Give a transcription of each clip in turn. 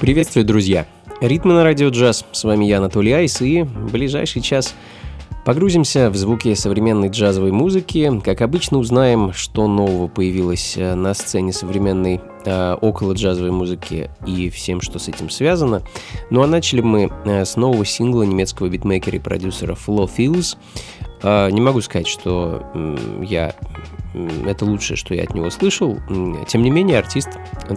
Приветствую, друзья! Ритмы на радио «Джаз». С вами я, Анатолий Айс, и в ближайший час погрузимся в звуки современной джазовой музыки. Как обычно, узнаем, что нового появилось на сцене современной около джазовой музыки и всем, что с этим связано. Ну а начали мы с нового сингла немецкого битмейкера и продюсера Flo Fils. Не могу сказать, что это лучшее, что я от него слышал. Тем не менее, артист,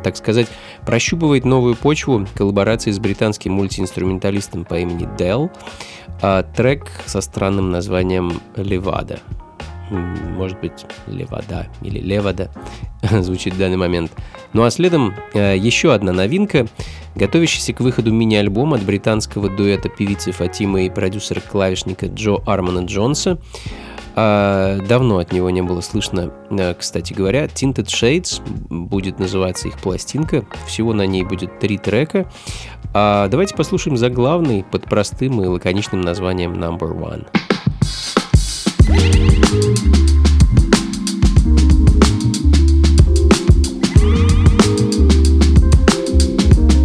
так сказать, прощупывает новую почву коллаборации с британским мультиинструменталистом по имени Дэл. Трек со странным названием «Левада». Может быть, «Левада» или «Левада» звучит в данный момент. Ну а следом еще одна новинка, готовящаяся к выходу мини-альбом от британского дуэта певицы Фатимы и продюсера-клавишника Джо Армана Джонса. Давно от него не было слышно, кстати говоря. Tinted Shades будет называться их пластинка. Всего на ней будет 3 трека. Давайте послушаем заглавный под простым и лаконичным названием Number One.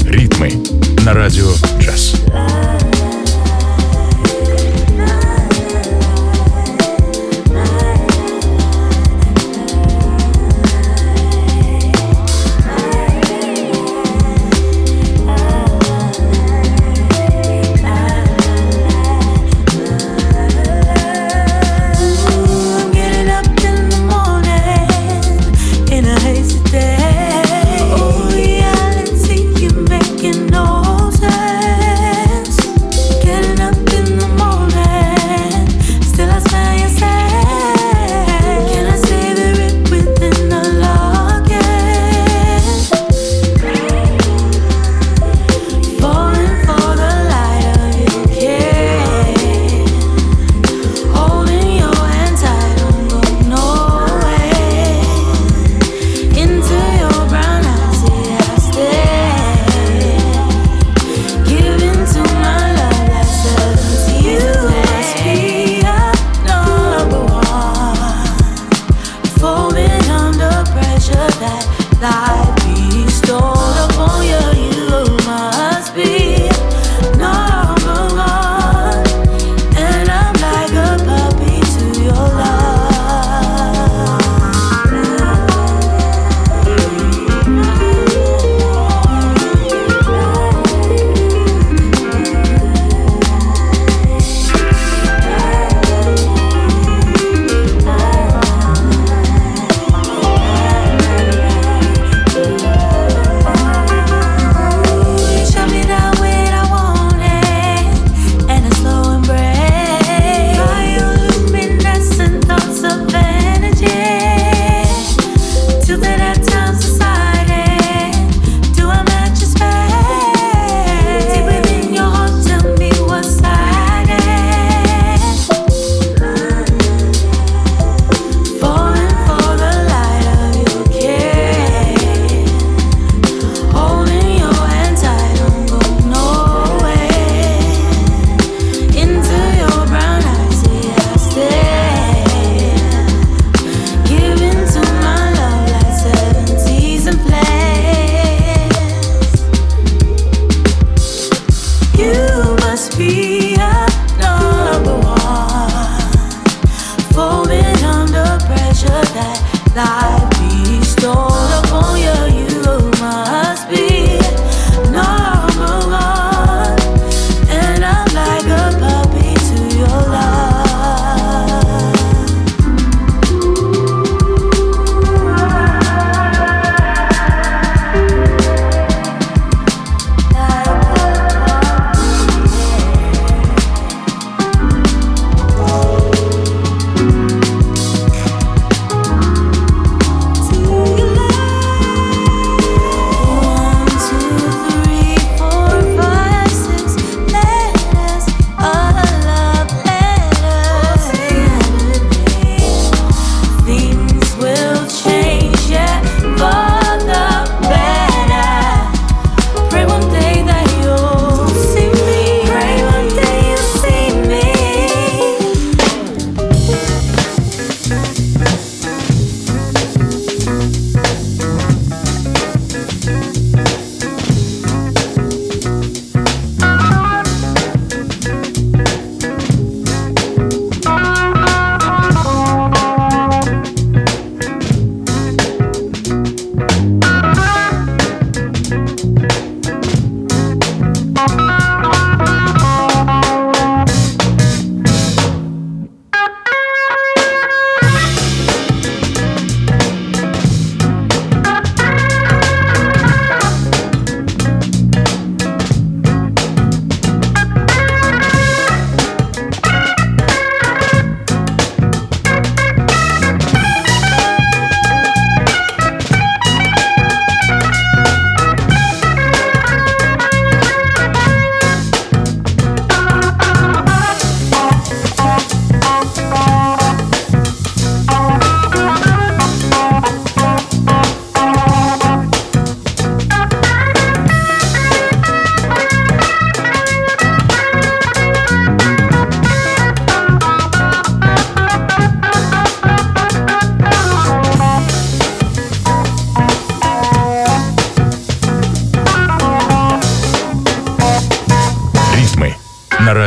Ритмы на радио «Джаз». Say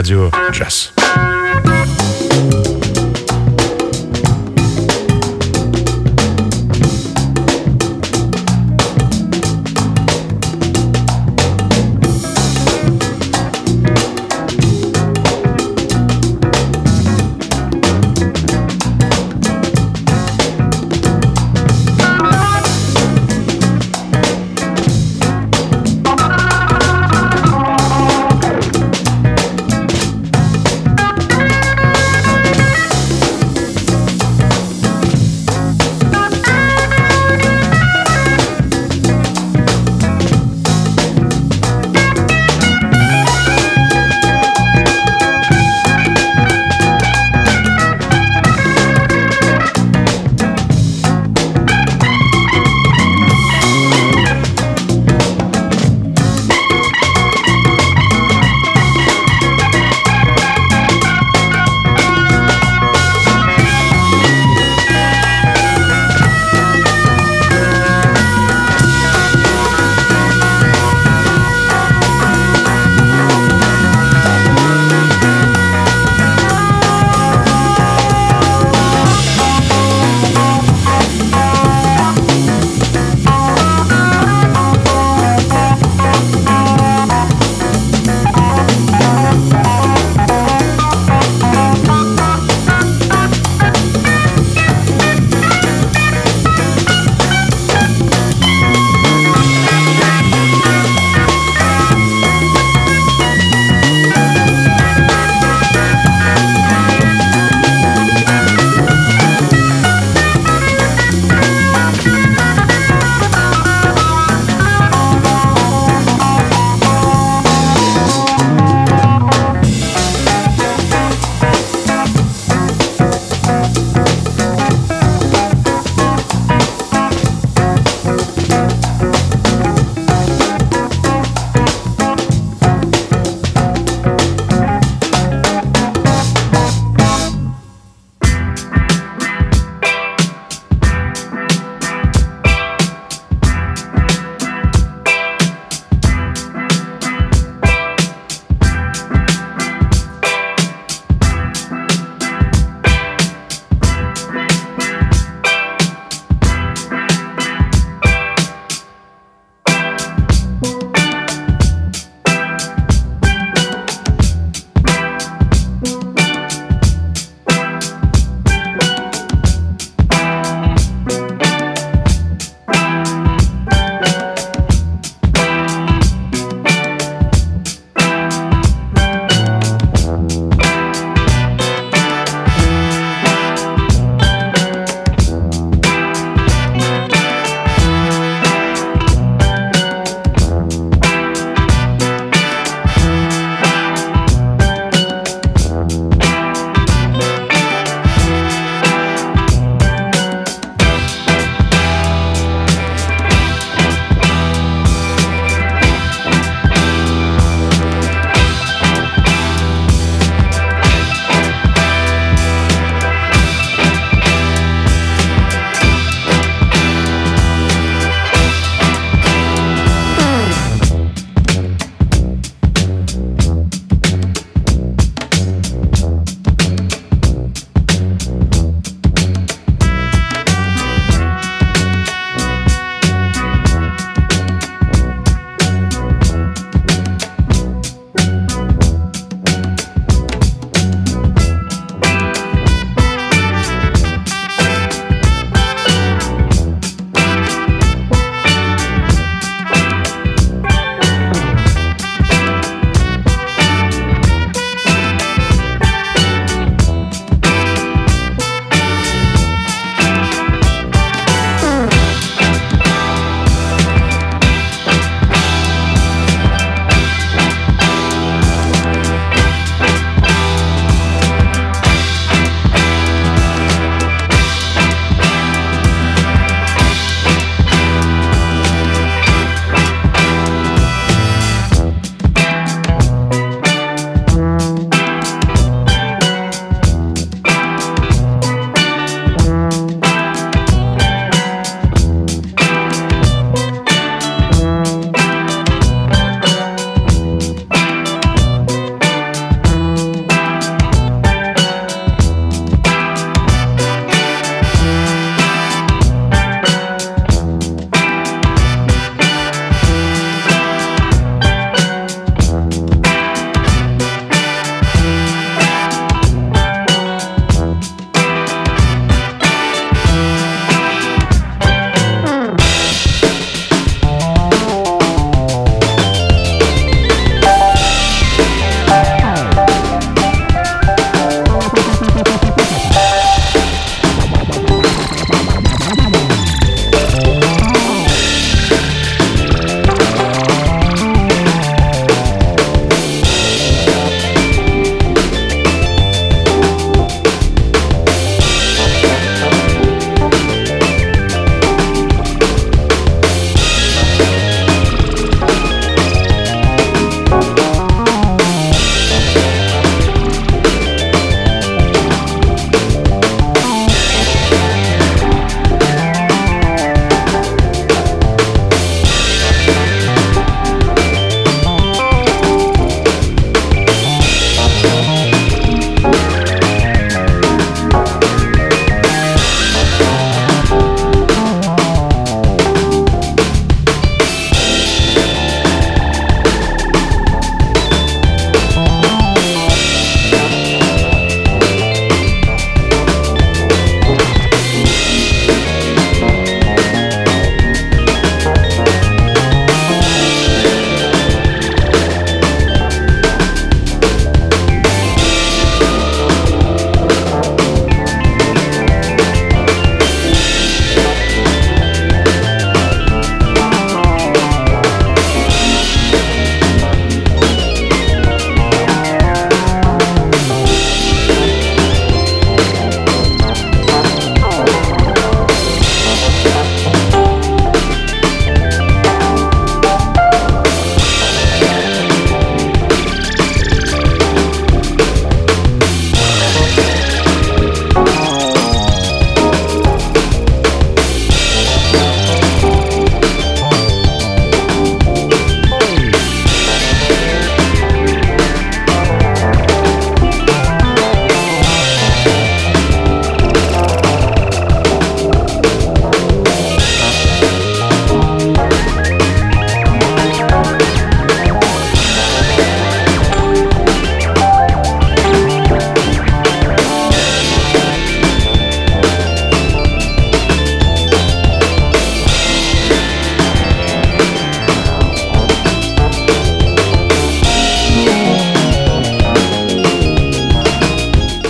радио «Джаз».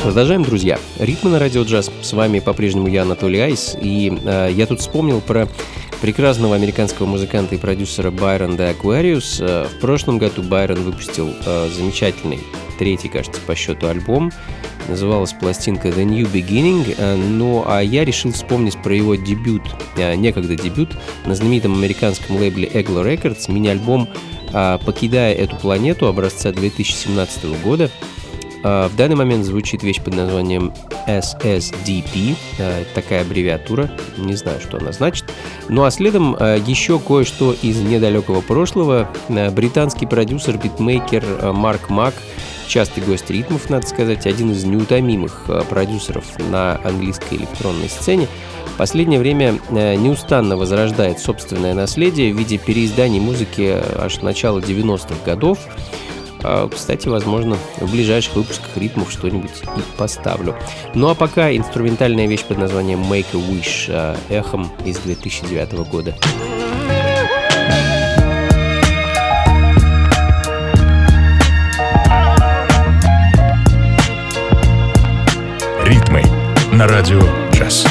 Продолжаем, друзья. Ритмы на радио джаз. С вами по-прежнему я, Анатолий Айс. И я тут вспомнил про прекрасного американского музыканта и продюсера Байрон Де Аквариус. В прошлом году Байрон выпустил замечательный, третий, кажется, по счету альбом. Называлась пластинка The New Beginning. Ну, а я решил вспомнить про его дебют, некогда дебют, на знаменитом американском лейбле Eglo Records, мини-альбом «Покидая эту планету» образца 2017 года. В данный момент звучит вещь под названием SSDP, такая аббревиатура, не знаю, что она значит. Ну а следом еще кое-что из недалекого прошлого. Британский продюсер, битмейкер Марк Мак, частый гость ритмов, надо сказать, один из неутомимых продюсеров на английской электронной сцене, в последнее время неустанно возрождает собственное наследие в виде переизданий музыки аж начала 90-х годов. Кстати, возможно, в ближайших выпусках ритмов что-нибудь и поставлю. Ну а пока инструментальная вещь под названием «Make a Wish», эхом из 2009 года. Ритмы на радио «Джаз».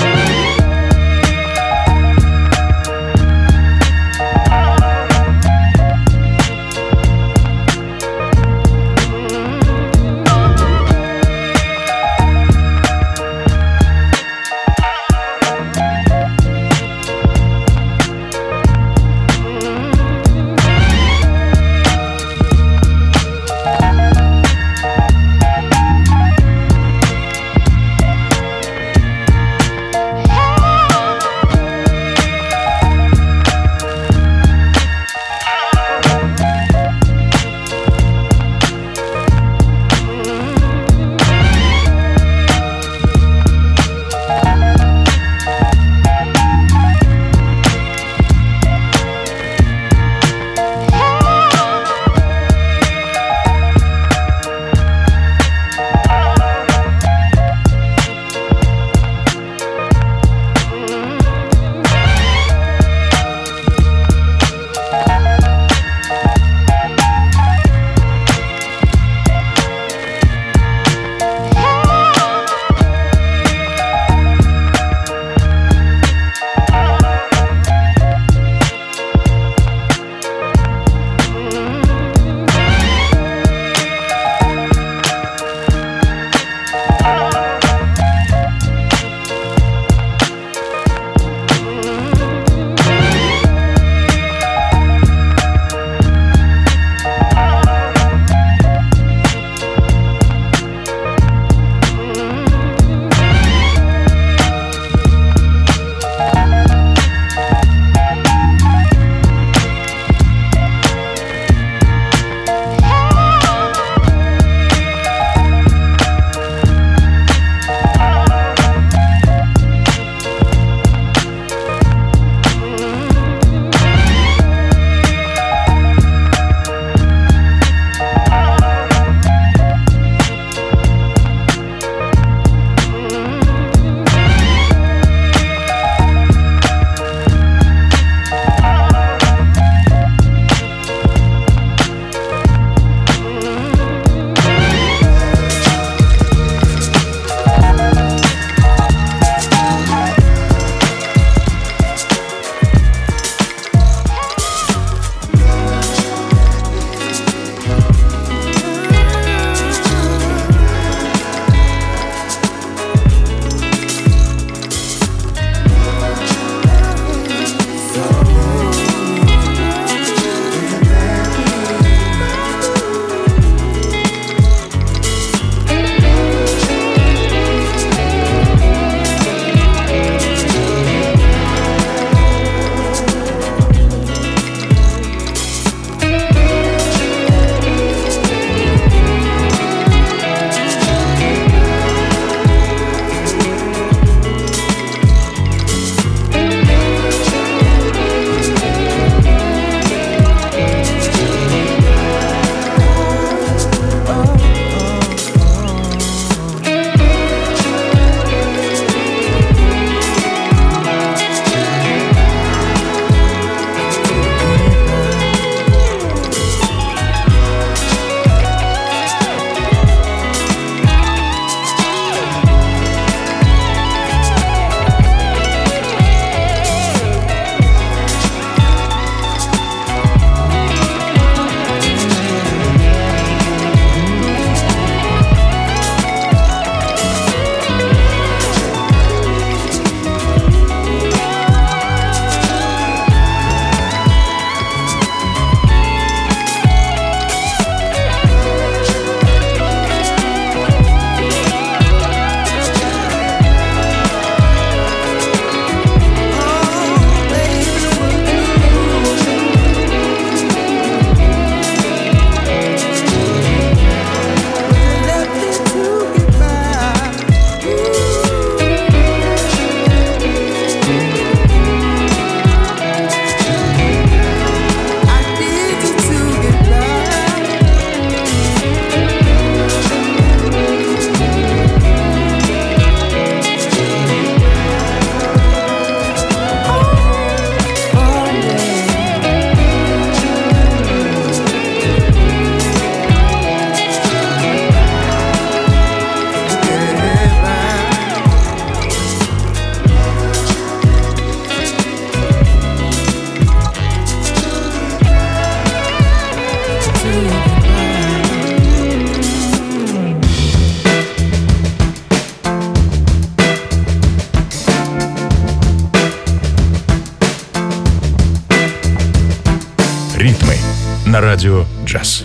на радио «Джаз».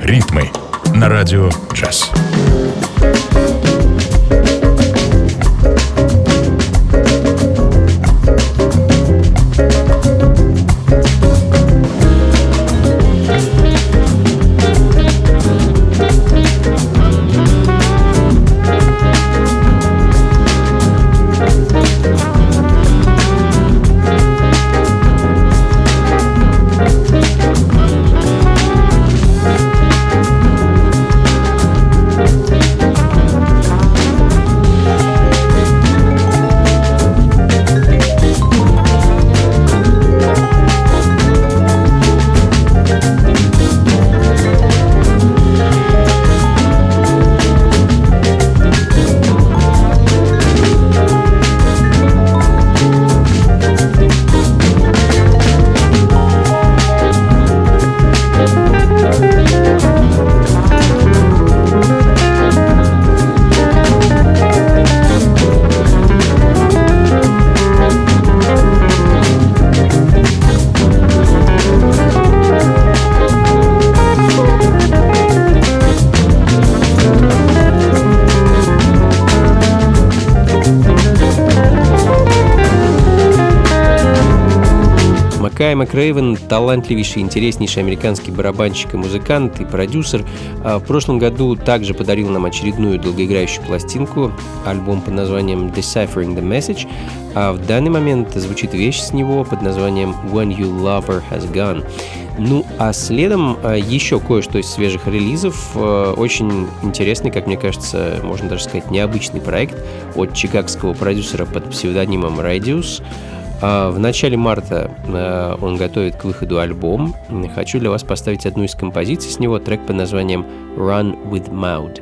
Ритмы на радио «Джаз». Кай МакРэйвен – талантливейший, интереснейший американский барабанщик и музыкант, и продюсер. В прошлом году также подарил нам очередную долгоиграющую пластинку, альбом под названием «Deciphering the Message», а в данный момент звучит вещь с него под названием «When Your Lover Has Gone». Ну, а следом еще кое-что из свежих релизов. Очень интересный, как мне кажется, можно даже сказать, необычный проект от чикагского продюсера под псевдонимом «Radius». В начале марта он готовит к выходу альбом. Хочу для вас поставить одну из композиций с него, трек под названием «Run with Mouth».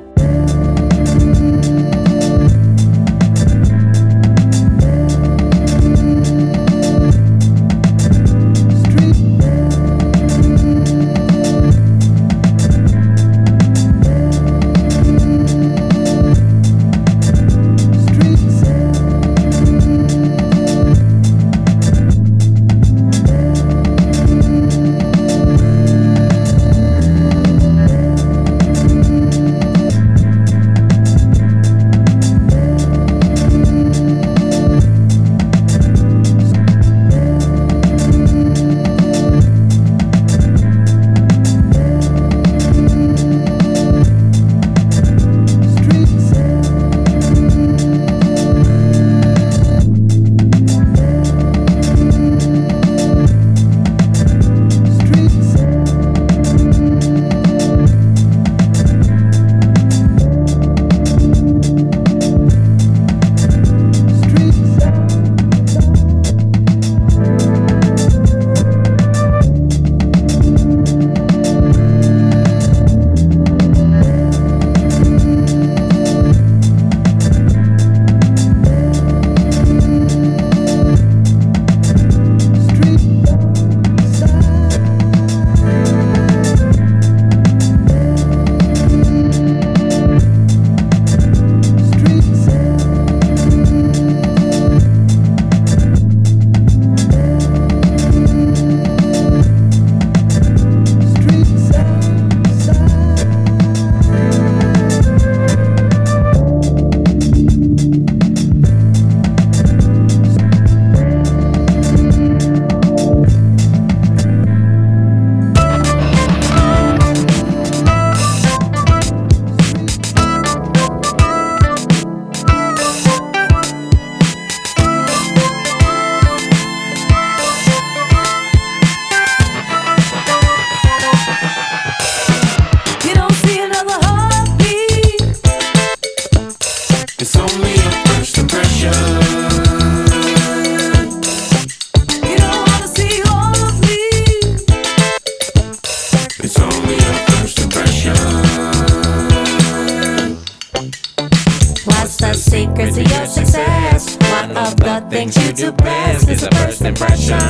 I've got things you do best. It's a first impression.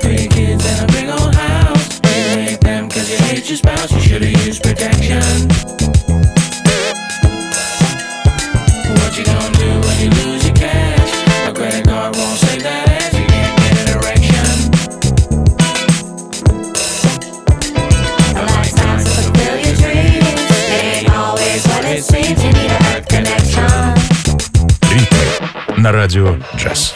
Three kids and a big old house. You hate them cause you hate your spouse. You should've used protection. What you gonna do when you lose your cash? A credit card won't save that ass. You can't get an erection. A lifestyle to fulfill your dreams. It ain't always what it seems. You need a heart connection. Ритмы на радио джаз.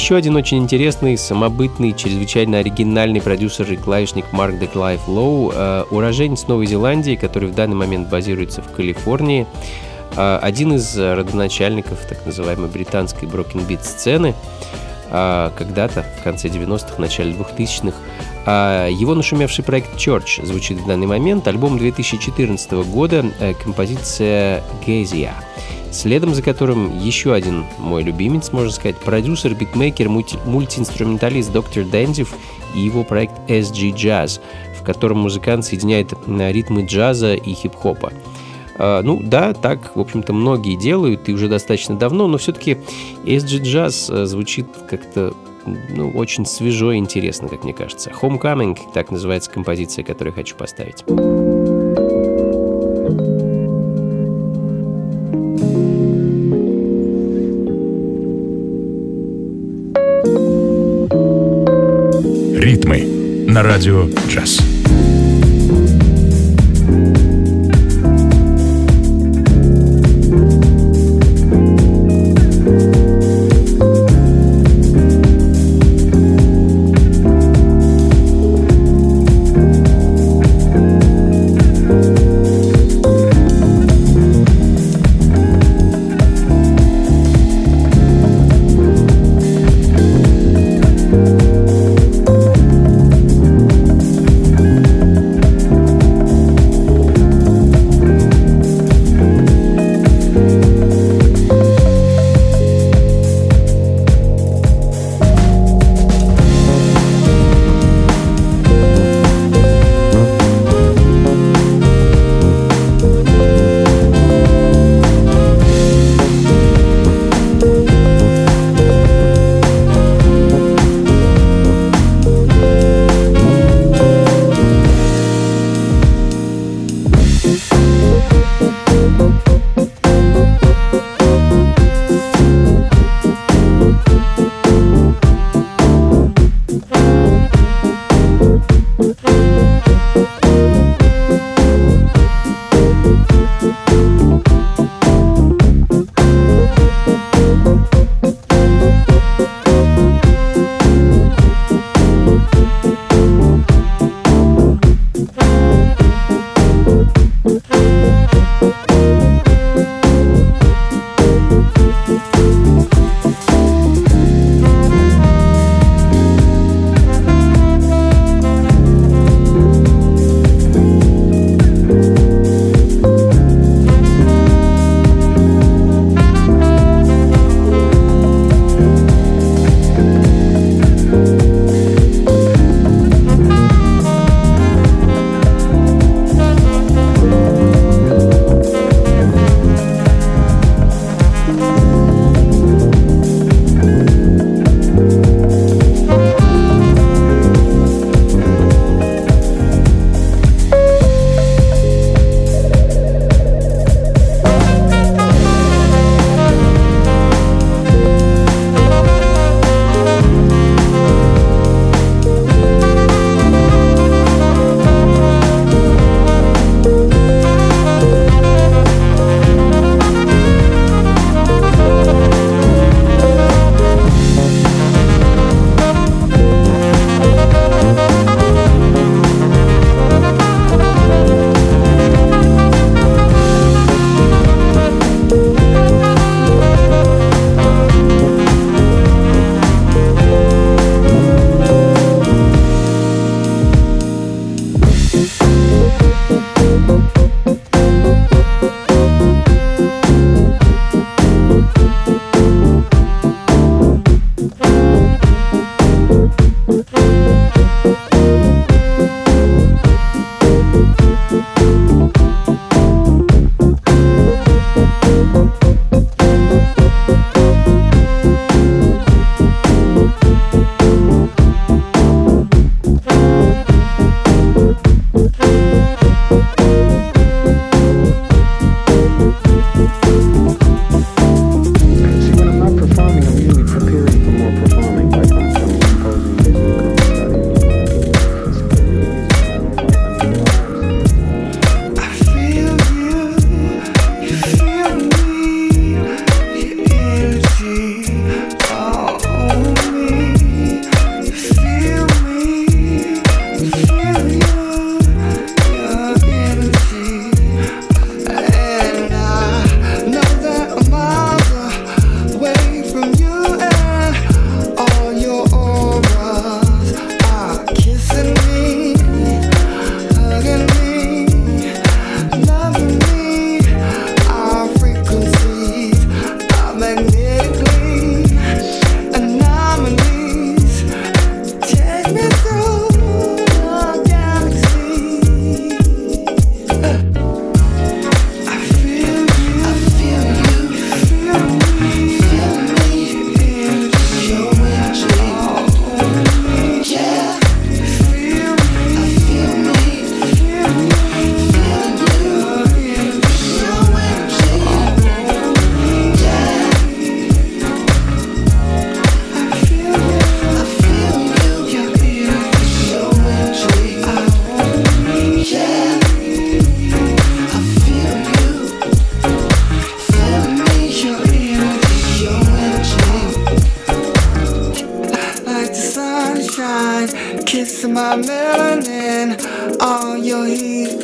Еще один очень интересный, самобытный, чрезвычайно оригинальный продюсер и клавишник Mark De Clive Lowe, уроженец Новой Зеландии, который в данный момент базируется в Калифорнии. один из родоначальников так называемой британской брокенбит-сцены, когда-то, в конце 90-х, начале 2000-х. Его нашумевший проект Church звучит в данный момент. Альбом 2014 года, композиция «Гезия», следом за которым еще один мой любимец, можно сказать, продюсер, битмейкер, мультиинструменталист Доктор Дэнзив и его проект SG-Jazz, в котором музыкант соединяет ритмы джаза и хип-хопа. Ну да, так, в общем-то, многие делают, и уже достаточно давно, но все-таки SG-Jazz звучит как-то, ну, очень свежо и интересно, как мне кажется. «Homecoming» — так называется композиция, которую я хочу поставить. «Ритмы» на радио «Джаз».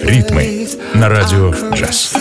Ритмы на радио джаз.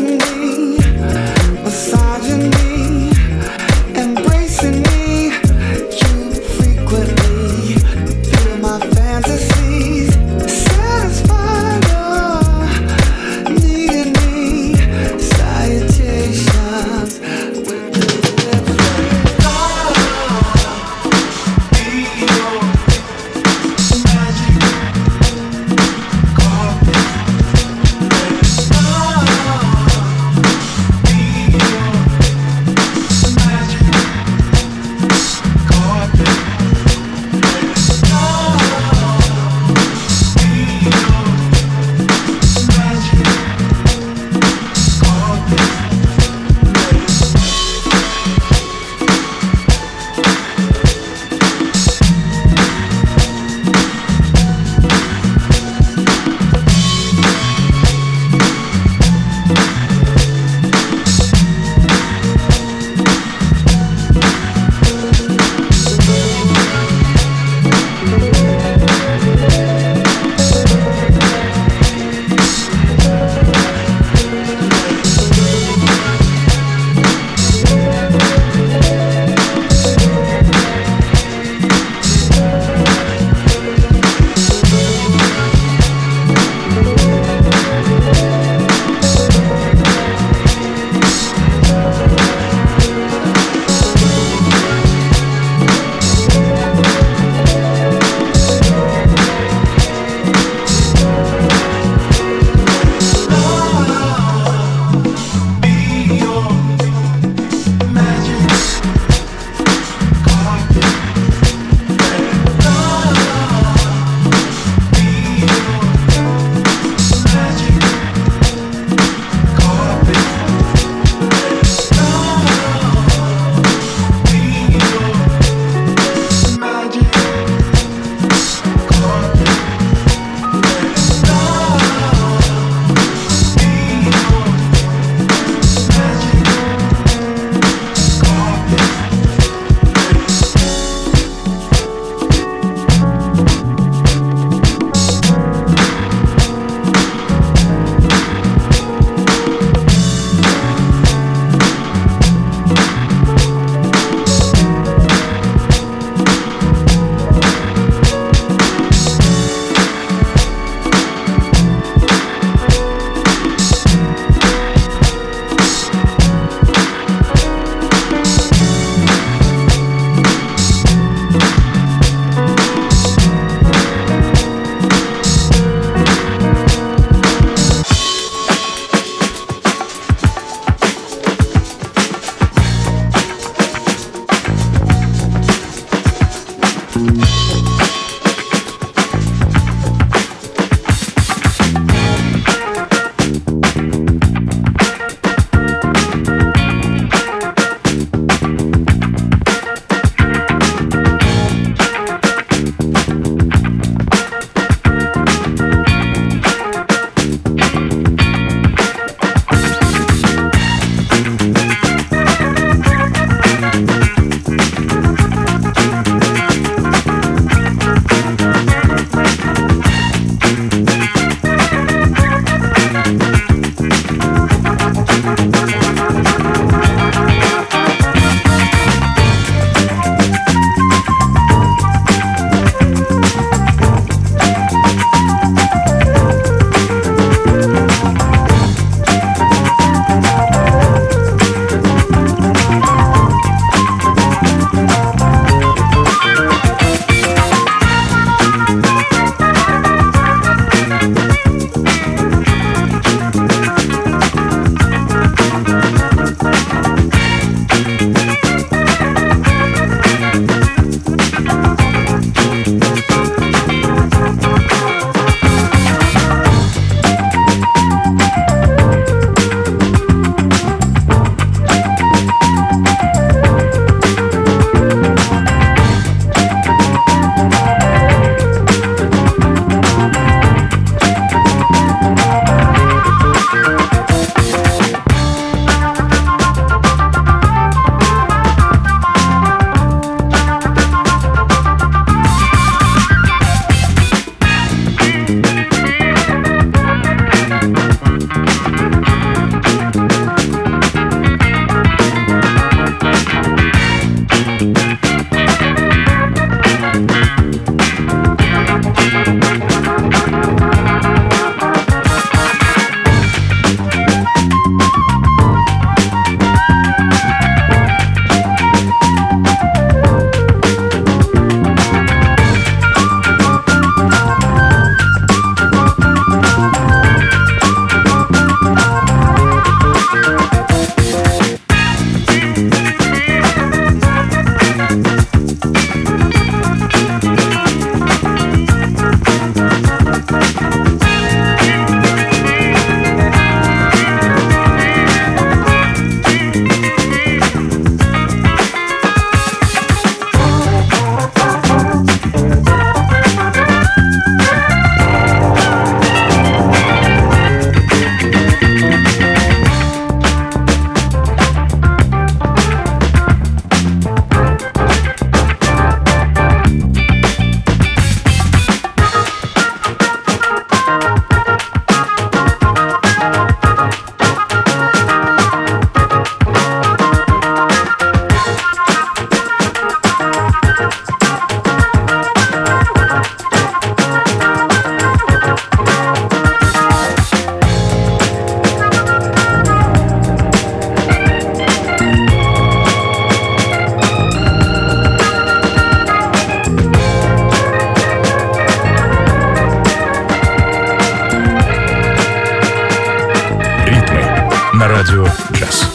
радио «Джаз».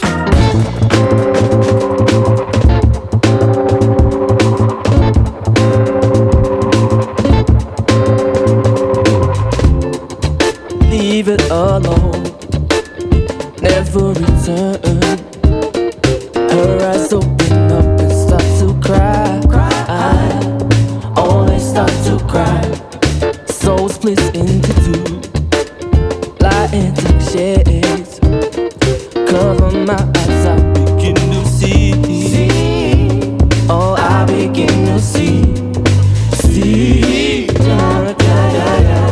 Leave it alone, never return. Her eyes open up and start to cry. I always start to cry. Soul splits into two. Lie and take shades. Cover my eyes, I begin to see. Oh, I begin to see. See. Da, da, da, da.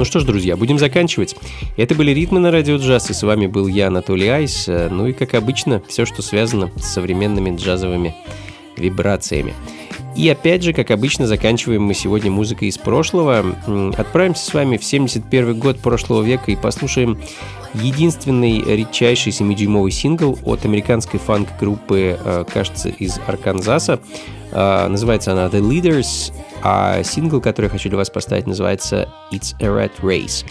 Что ж, друзья, будем заканчивать. Это были «Ритмы на радио джаз», и с вами был я, Анатолий Айс. Ну и, как обычно, все, что связано с современными джазовыми вибрациями. И опять же, как обычно, заканчиваем мы сегодня музыкой из прошлого. Отправимся с вами в 71 год прошлого века и послушаем единственный редчайший 7-дюймовый сингл от американской фанк-группы, кажется, из Арканзаса. Называется она The Leaders, а сингл, который я хочу для вас поставить, называется It's a Rat Race.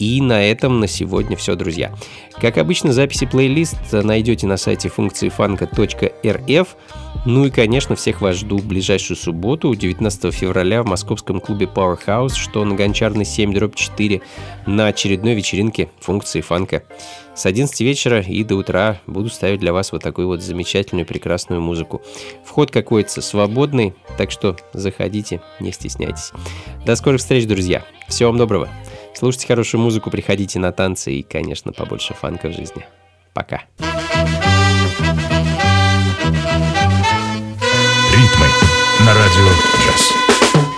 И на этом на сегодня все, друзья. Как обычно, записи плейлист найдете на сайте функциифанка.рф. Ну и, конечно, всех вас жду в ближайшую субботу, 19 февраля, в московском клубе Powerhouse, что на Гончарной 7/4, на очередной вечеринке «Функции фанка». С 11 вечера и до утра буду ставить для вас вот такую вот замечательную, прекрасную музыку. Вход, как водится, свободный, так что заходите, не стесняйтесь. До скорых встреч, друзья. Всего вам доброго. Слушайте хорошую музыку, приходите на танцы и, конечно, побольше фанка в жизни. Пока. Ритмы на радио «Джаз».